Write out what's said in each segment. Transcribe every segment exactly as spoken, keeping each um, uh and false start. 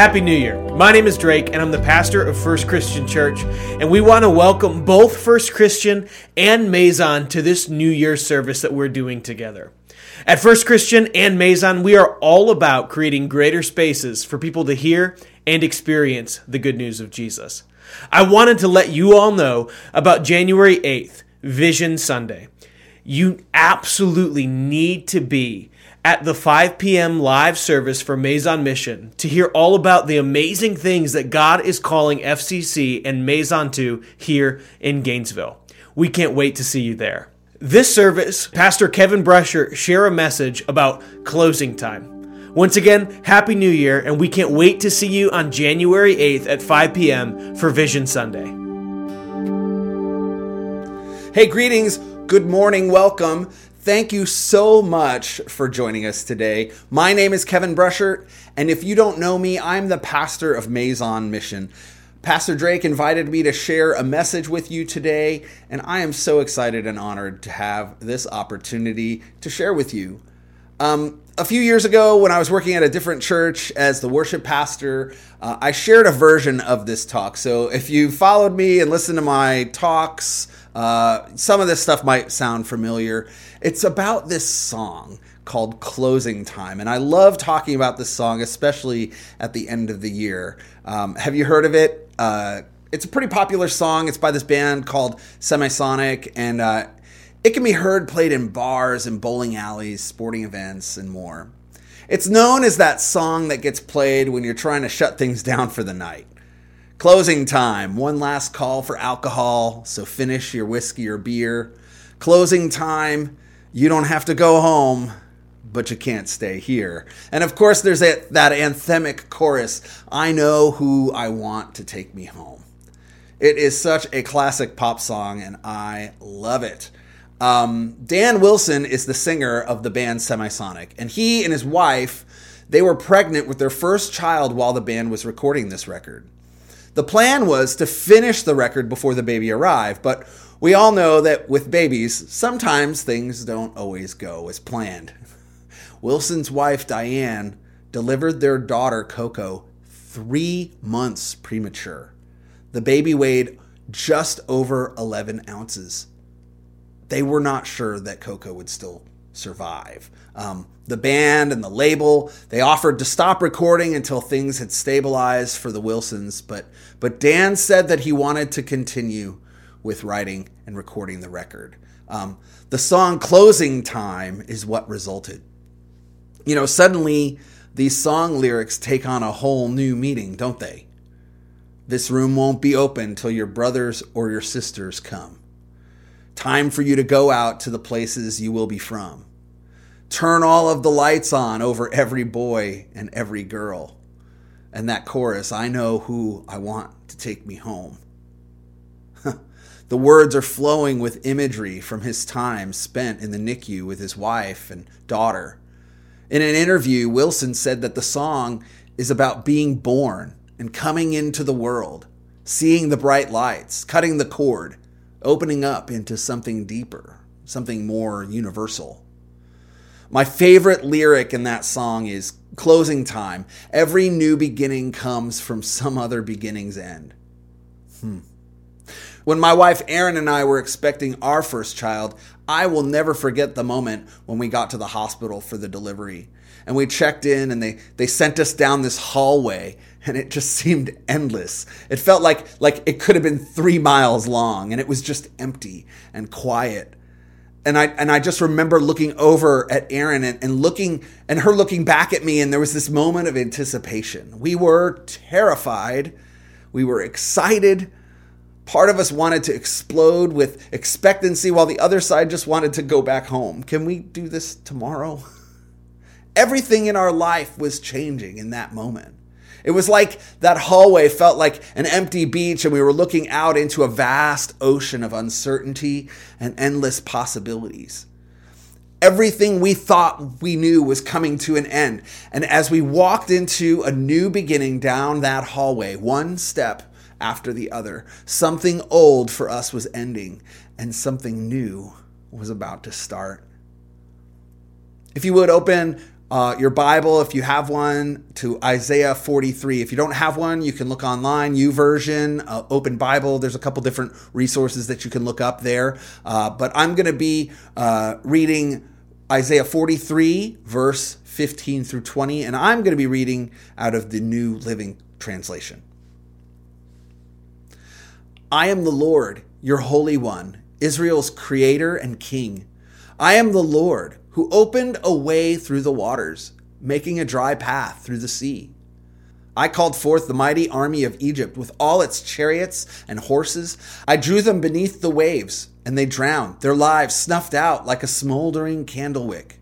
Happy New Year. My name is Drake, and I'm the pastor of First Christian Church, and we want to welcome both First Christian and Maison to this New Year service that we're doing together. At First Christian and Maison, we are all about creating greater spaces for people to hear and experience the good news of Jesus. I wanted to let you all know about January eighth, Vision Sunday. You absolutely need to be at the five p.m. live service for Maison Mission to hear all about the amazing things that God is calling F C C and Maison to here in Gainesville. We can't wait to see you there. This service, Pastor Kevin Brusher share a message about closing time. Once again, Happy New Year, and we can't wait to see you on January eighth at five p.m. for Vision Sunday. Hey, greetings. Good morning. Welcome. Thank you so much for joining us today. My name is Kevin Brusher, and if you don't know me, I'm the pastor of Maison Mission. Pastor Drake invited me to share a message with you today, and I am so excited and honored to have this opportunity to share with you. Um, a few years ago, when I was working at a different church as the worship pastor, uh, I shared a version of this talk. So if you followed me and listened to my talks, uh, some of this stuff might sound familiar. It's about this song called Closing Time. And I love talking about this song, especially at the end of the year. Um, have you heard of it? Uh, it's a pretty popular song. It's by this band called Semisonic, and uh, it can be heard played in bars and bowling alleys, sporting events, and more. It's known as that song that gets played when you're trying to shut things down for the night. Closing time, one last call for alcohol, so finish your whiskey or beer. Closing time, you don't have to go home, but you can't stay here. And of course, there's that, that anthemic chorus, I know who I want to take me home. It is such a classic pop song, and I love it. Um, Dan Wilson is the singer of the band Semisonic, and he and his wife, they were pregnant with their first child while the band was recording this record. The plan was to finish the record before the baby arrived, but we all know that with babies, sometimes things don't always go as planned. Wilson's wife, Diane, delivered their daughter, Coco, three months premature. The baby weighed just over eleven ounces. They were not sure that Coco would still survive. Um, the band and the label, they offered to stop recording until things had stabilized for the Wilsons, but, but Dan said that he wanted to continue with writing and recording the record. Um, the song Closing Time is what resulted. You know, suddenly these song lyrics take on a whole new meaning, don't they? This room won't be open till your brothers or your sisters come. Time for you to go out to the places you will be from. Turn all of the lights on over every boy and every girl. And that chorus, I know who I want to take me home. The words are flowing with imagery from his time spent in the N I C U with his wife and daughter. In an interview, Wilson said that the song is about being born and coming into the world, seeing the bright lights, cutting the cord, opening up into something deeper, something more universal. My favorite lyric in that song is Closing Time. Every new beginning comes from some other beginning's end. Hmm. When my wife Erin and I were expecting our first child, I will never forget the moment when we got to the hospital for the delivery. And we checked in, and they, they sent us down this hallway, and it just seemed endless. It felt like, like it could have been three miles long, and it was just empty and quiet. And I and I just remember looking over at Erin and, and looking and her looking back at me, and there was this moment of anticipation. We were terrified. We were excited. Part of us wanted to explode with expectancy while the other side just wanted to go back home. Can we do this tomorrow? Everything in our life was changing in that moment. It was like that hallway felt like an empty beach, and we were looking out into a vast ocean of uncertainty and endless possibilities. Everything we thought we knew was coming to an end. And as we walked into a new beginning down that hallway, one step after the other, something old for us was ending, and something new was about to start. If you would open uh, your Bible, if you have one, to Isaiah forty-three. If you don't have one, you can look online, U Version, uh, Open Bible. There's a couple different resources that you can look up there. Uh, but I'm going to be uh, reading Isaiah forty-three, verse fifteen through twenty, and I'm going to be reading out of the New Living Translation. I am the Lord, your Holy One, Israel's Creator and King. I am the Lord, who opened a way through the waters, making a dry path through the sea. I called forth the mighty army of Egypt with all its chariots and horses. I drew them beneath the waves, and they drowned, their lives snuffed out like a smoldering candle wick.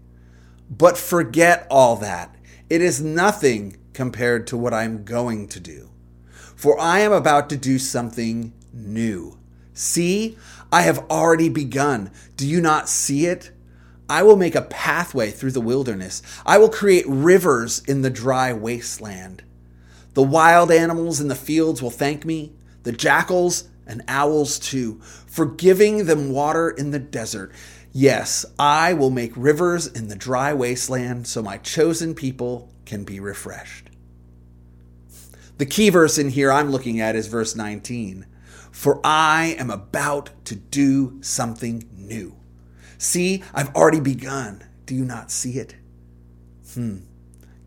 But forget all that. It is nothing compared to what I am going to do. For I am about to do something new. See, I have already begun. Do you not see it? I will make a pathway through the wilderness. I will create rivers in the dry wasteland. The wild animals in the fields will thank me, the jackals and owls too, for giving them water in the desert. Yes, I will make rivers in the dry wasteland so my chosen people can be refreshed. The key verse in here I'm looking at is verse nineteen. For I am about to do something new. See, I've already begun. Do you not see it? Hmm.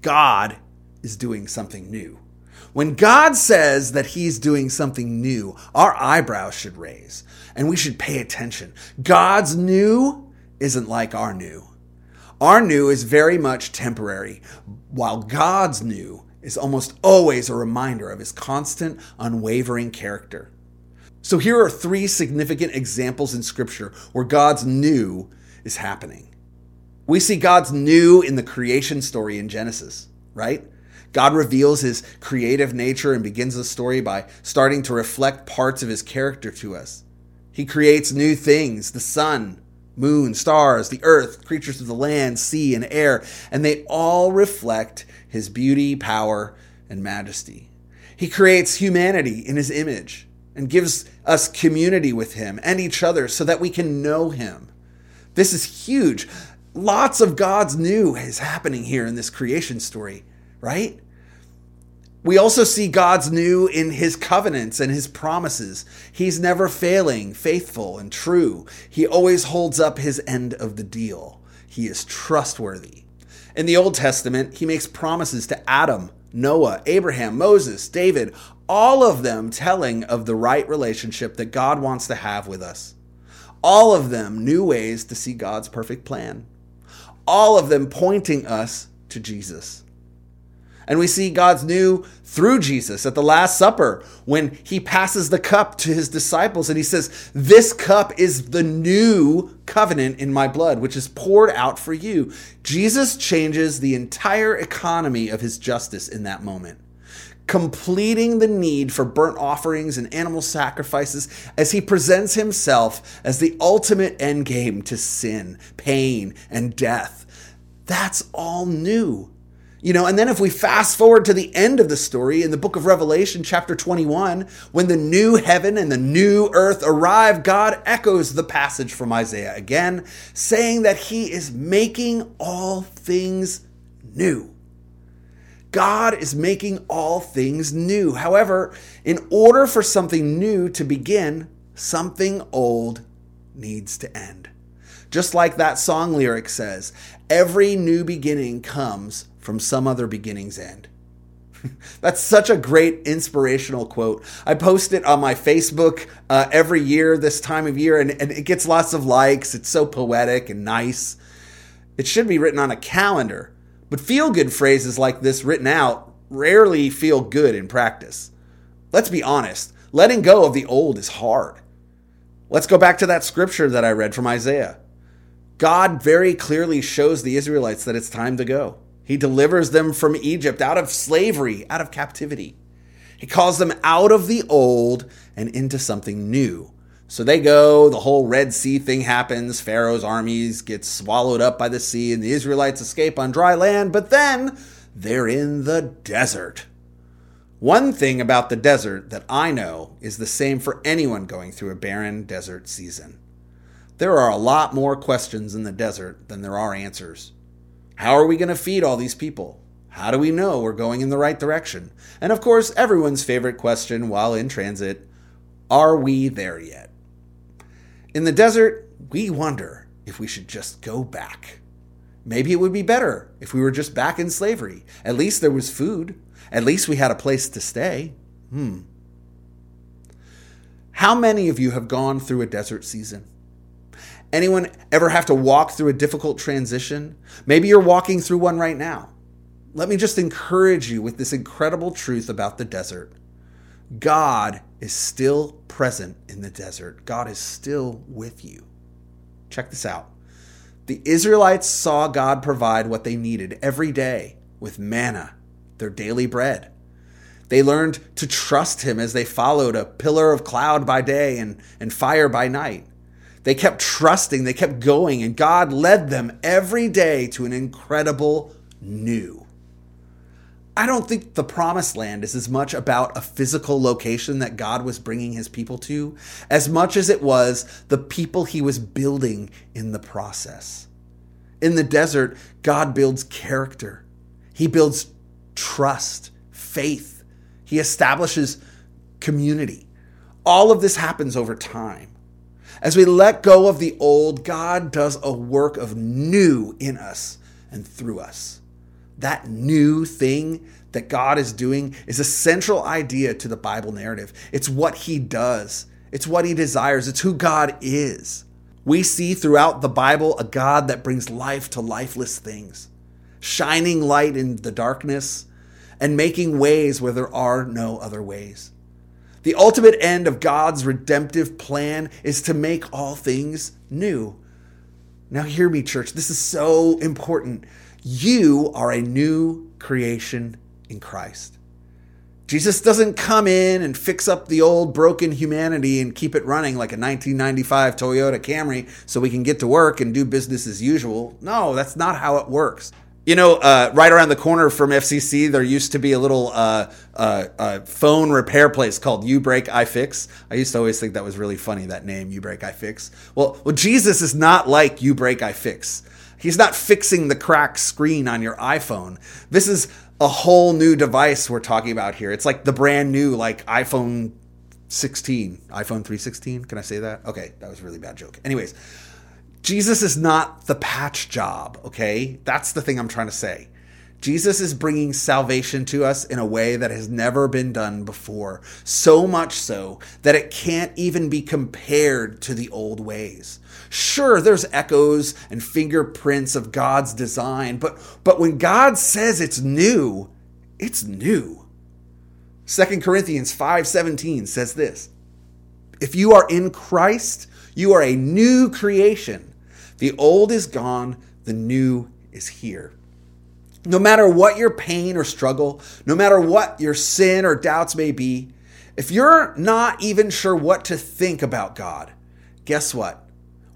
God is doing something new. When God says that he's doing something new, our eyebrows should raise and we should pay attention. God's new isn't like our new. Our new is very much temporary, while God's new is almost always a reminder of his constant, unwavering character. So here are three significant examples in Scripture where God's new is happening. We see God's new in the creation story in Genesis, right? God reveals his creative nature and begins the story by starting to reflect parts of his character to us. He creates new things, the sun, moon, stars, the earth, creatures of the land, sea, and air, and they all reflect his beauty, power, and majesty. He creates humanity in his image and gives us community with him and each other so that we can know him. This is huge. Lots of God's new is happening here in this creation story, right? We also see God's new in his covenants and his promises. He's never failing, faithful, and true. He always holds up his end of the deal. He is trustworthy. In the Old Testament, he makes promises to Adam, Noah, Abraham, Moses, David, all of them telling of the right relationship that God wants to have with us. All of them new ways to see God's perfect plan. All of them pointing us to Jesus. And we see God's new through Jesus at the Last Supper when he passes the cup to his disciples and he says, this cup is the new covenant in my blood, which is poured out for you. Jesus changes the entire economy of his justice in that moment, completing the need for burnt offerings and animal sacrifices as he presents himself as the ultimate endgame to sin, pain, and death. That's all new. You know, and then if we fast forward to the end of the story in the book of Revelation, chapter twenty-one, when the new heaven and the new earth arrive, God echoes the passage from Isaiah again, saying that he is making all things new. God is making all things new. However, in order for something new to begin, something old needs to end. Just like that song lyric says, every new beginning comes from some other beginning's end. That's such a great inspirational quote. I post it on my Facebook uh, every year this time of year, and, and it gets lots of likes. It's so poetic and nice. It should be written on a calendar, but feel-good phrases like this written out rarely feel good in practice. Let's be honest. Letting go of the old is hard. Let's go back to that scripture that I read from Isaiah. God very clearly shows the Israelites that it's time to go. He delivers them from Egypt, out of slavery, out of captivity. He calls them out of the old and into something new. So they go, the whole Red Sea thing happens, Pharaoh's armies get swallowed up by the sea, and the Israelites escape on dry land, but then they're in the desert. One thing about the desert that I know is the same for anyone going through a barren desert season. There are a lot more questions in the desert than there are answers. How are we going to feed all these people? How do we know we're going in the right direction? And of course, everyone's favorite question while in transit, are we there yet? In the desert, we wonder if we should just go back. Maybe it would be better if we were just back in slavery. At least there was food. At least we had a place to stay. Hmm. How many of you have gone through a desert season? Anyone ever have to walk through a difficult transition? Maybe you're walking through one right now. Let me just encourage you with this incredible truth about the desert. God is still present in the desert. God is still with you. Check this out. The Israelites saw God provide what they needed every day with manna, their daily bread. They learned to trust him as they followed a pillar of cloud by day and, and fire by night. They kept trusting, they kept going, and God led them every day to an incredible new. I don't think the promised land is as much about a physical location that God was bringing his people to, as much as it was the people he was building in the process. In the desert, God builds character. He builds trust, faith. He establishes community. All of this happens over time. As we let go of the old, God does a work of new in us and through us. That new thing that God is doing is a central idea to the Bible narrative. It's what he does. It's what he desires. It's who God is. We see throughout the Bible a God that brings life to lifeless things, shining light in the darkness and making ways where there are no other ways. The ultimate end of God's redemptive plan is to make all things new. Now hear me, church. This is so important. You are a new creation in Christ. Jesus doesn't come in and fix up the old broken humanity and keep it running like a nineteen ninety-five Toyota Camry so we can get to work and do business as usual. No, that's not how it works. You know, uh, right around the corner from F C C, there used to be a little uh, uh, uh, phone repair place called U Break, I Fix. I used to always think that was really funny, that name, U Break, I Fix. Well, well, Jesus is not like U Break, I Fix. He's not fixing the cracked screen on your iPhone. This is a whole new device we're talking about here. It's like the brand new, like iPhone sixteen, iPhone three sixteen. Can I say that? Okay, that was a really bad joke. Anyways, Jesus is not the patch job, okay? That's the thing I'm trying to say. Jesus is bringing salvation to us in a way that has never been done before, so much so that it can't even be compared to the old ways. Sure, there's echoes and fingerprints of God's design, but, but when God says it's new, it's new. Second Corinthians five seventeen says this, "If you are in Christ, you are a new creation. The old is gone, the new is here." No matter what your pain or struggle, no matter what your sin or doubts may be, if you're not even sure what to think about God, guess what?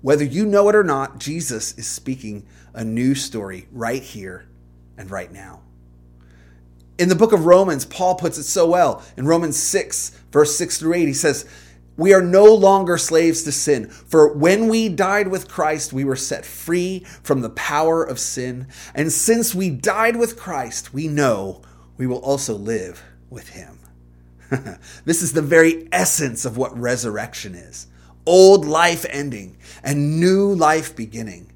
Whether you know it or not, Jesus is speaking a new story right here and right now. In the book of Romans, Paul puts it so well. In Romans six, verse six through eight, he says, "We are no longer slaves to sin, for when we died with Christ, we were set free from the power of sin. And since we died with Christ, we know we will also live with him." This is the very essence of what resurrection is. Old life ending and new life beginning,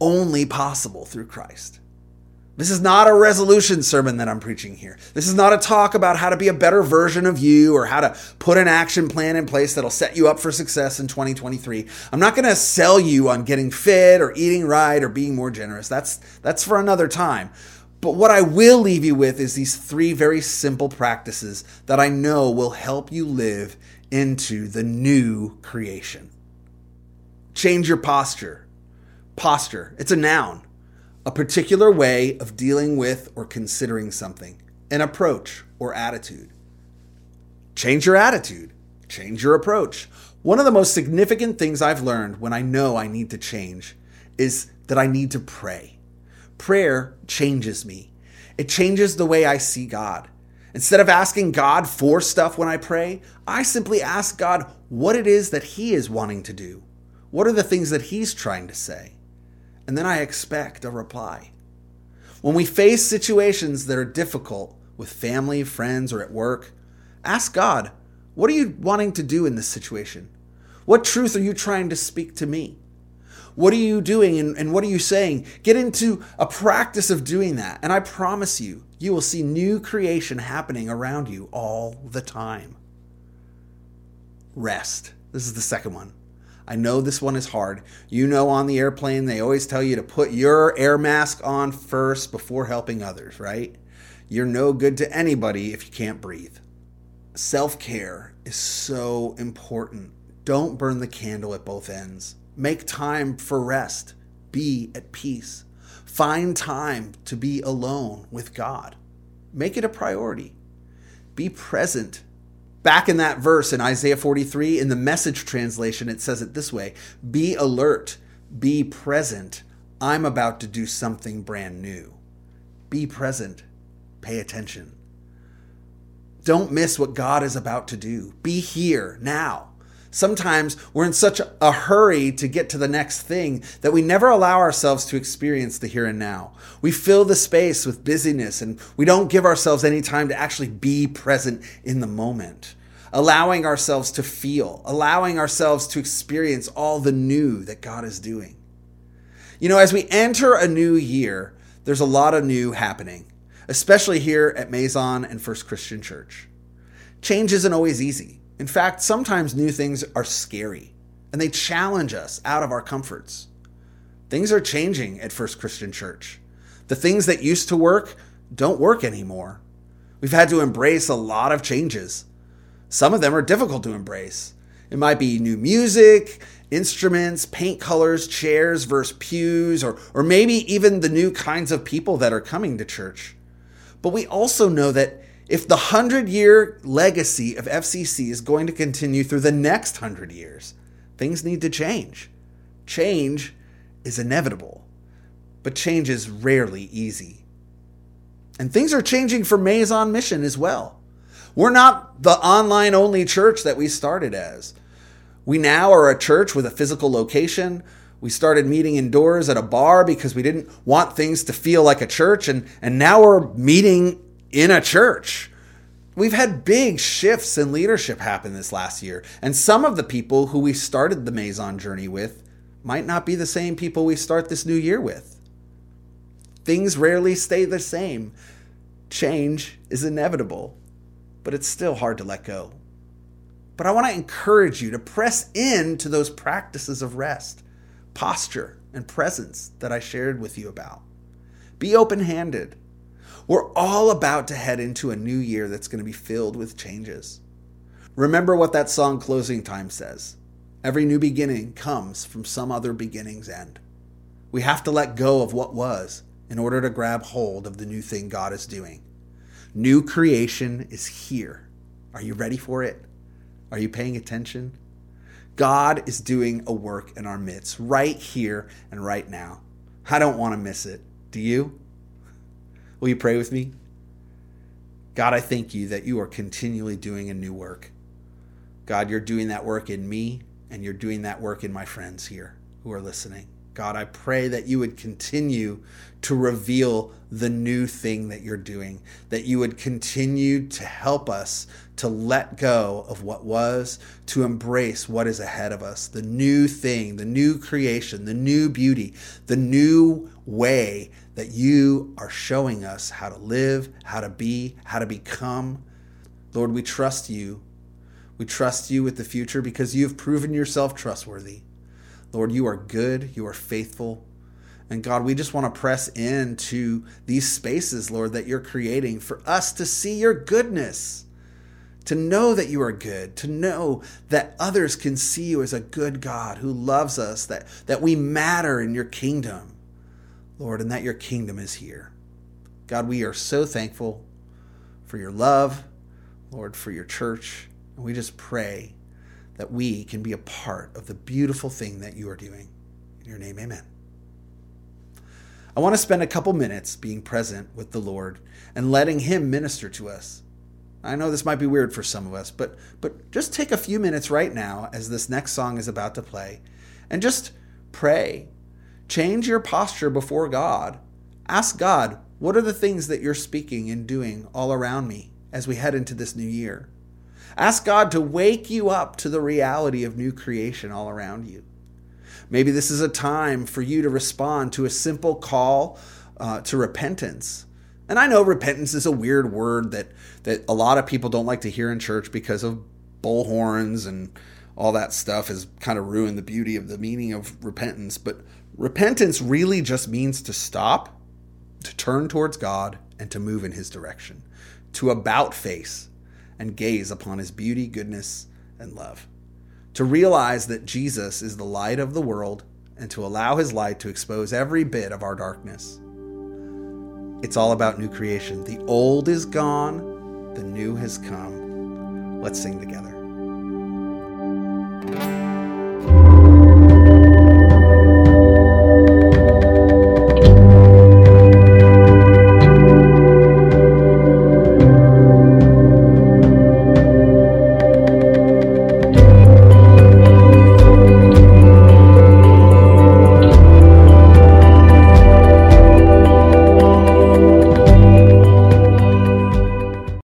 only possible through Christ. This is not a resolution sermon that I'm preaching here. This is not a talk about how to be a better version of you or how to put an action plan in place that'll set you up for success in twenty twenty-three. I'm not going to sell you on getting fit or eating right or being more generous. That's, that's for another time. But what I will leave you with is these three very simple practices that I know will help you live into the new creation. Change your posture. Posture, it's a noun. A particular way of dealing with or considering something, an approach or attitude. Change your attitude, change your approach. One of the most significant things I've learned when I know I need to change is that I need to pray. Prayer changes me. It changes the way I see God. Instead of asking God for stuff when I pray, I simply ask God what it is that he is wanting to do. What are the things that he's trying to say? And then I expect a reply. When we face situations that are difficult with family, friends, or at work, ask God, what are you wanting to do in this situation? What truth are you trying to speak to me? What are you doing and, and what are you saying? Get into a practice of doing that. And I promise you, you will see new creation happening around you all the time. Rest. This is the second one. I know this one is hard. You know, on the airplane, they always tell you to put your air mask on first before helping others, right? You're no good to anybody if you can't breathe. Self-care is so important. Don't burn the candle at both ends. Make time for rest. Be at peace. Find time to be alone with God. Make it a priority. Be present. Back in that verse in Isaiah forty-three, in the Message translation, it says it this way: be alert, be present. I'm about to do something brand new. Be present. Pay attention. Don't miss what God is about to do. Be here now. Sometimes we're in such a hurry to get to the next thing that we never allow ourselves to experience the here and now. We fill the space with busyness and we don't give ourselves any time to actually be present in the moment, allowing ourselves to feel, allowing ourselves to experience all the new that God is doing. You know, as we enter a new year, there's a lot of new happening, especially here at Maison and First Christian Church. Change isn't always easy. In fact, sometimes new things are scary and they challenge us out of our comforts. Things are changing at First Christian Church. The things that used to work don't work anymore. We've had to embrace a lot of changes. Some of them are difficult to embrace. It might be new music, instruments, paint colors, chairs versus pews, or, or maybe even the new kinds of people that are coming to church. But we also know that if the hundred-year legacy of F C C is going to continue through the next hundred years, things need to change. Change is inevitable, but change is rarely easy. And things are changing for Maison Mission as well. We're not the online-only church that we started as. We now are a church with a physical location. We started meeting indoors at a bar because we didn't want things to feel like a church, and, and now we're meeting in a church. We've had big shifts in leadership happen this last year, and some of the people who we started the Maison journey with might not be the same people we start this new year with. Things rarely stay the same. Change is inevitable, but it's still hard to let go. But I want to encourage you to press into those practices of rest, posture, and presence that I shared with you about. Be open-handed. We're all about to head into a new year that's going to be filled with changes. Remember what that song Closing Time says. Every new beginning comes from some other beginning's end. We have to let go of what was in order to grab hold of the new thing God is doing. New creation is here. Are you ready for it? Are you paying attention? God is doing a work in our midst right here and right now. I don't want to miss it. Do you? Will you pray with me? God, I thank you that you are continually doing a new work. God, you're doing that work in me, and you're doing that work in my friends here who are listening. God, I pray that you would continue to reveal the new thing that you're doing, that you would continue to help us to let go of what was, to embrace what is ahead of us, the new thing, the new creation, the new beauty, the new way that you are showing us how to live, how to be, how to become. Lord, we trust you. We trust you with the future because you've proven yourself trustworthy. Lord, you are good, you are faithful. And God, we just want to press into these spaces, Lord, that you're creating for us to see your goodness, to know that you are good, to know that others can see you as a good God who loves us, that, that we matter in your kingdom, Lord, and that your kingdom is here. God, we are so thankful for your love, Lord, for your church. And we just pray that we can be a part of the beautiful thing that you are doing. In your name, amen. I want to spend a couple minutes being present with the Lord and letting him minister to us. I know this might be weird for some of us, but, but just take a few minutes right now as this next song is about to play and just pray. Change your posture before God. Ask God, What are the things that you're speaking and doing all around me as we head into this new year? Ask God to wake you up to the reality of new creation all around you. Maybe this is a time for you to respond to a simple call uh, to repentance. And I know repentance is a weird word that, that a lot of people don't like to hear in church because of bullhorns and all that stuff has kind of ruined the beauty of the meaning of repentance. But repentance really just means to stop, to turn towards God, and to move in his direction, to about face and gaze upon his beauty, goodness, and love. To realize that Jesus is the light of the world and to allow his light to expose every bit of our darkness. It's all about new creation. The old is gone, the new has come. Let's sing together.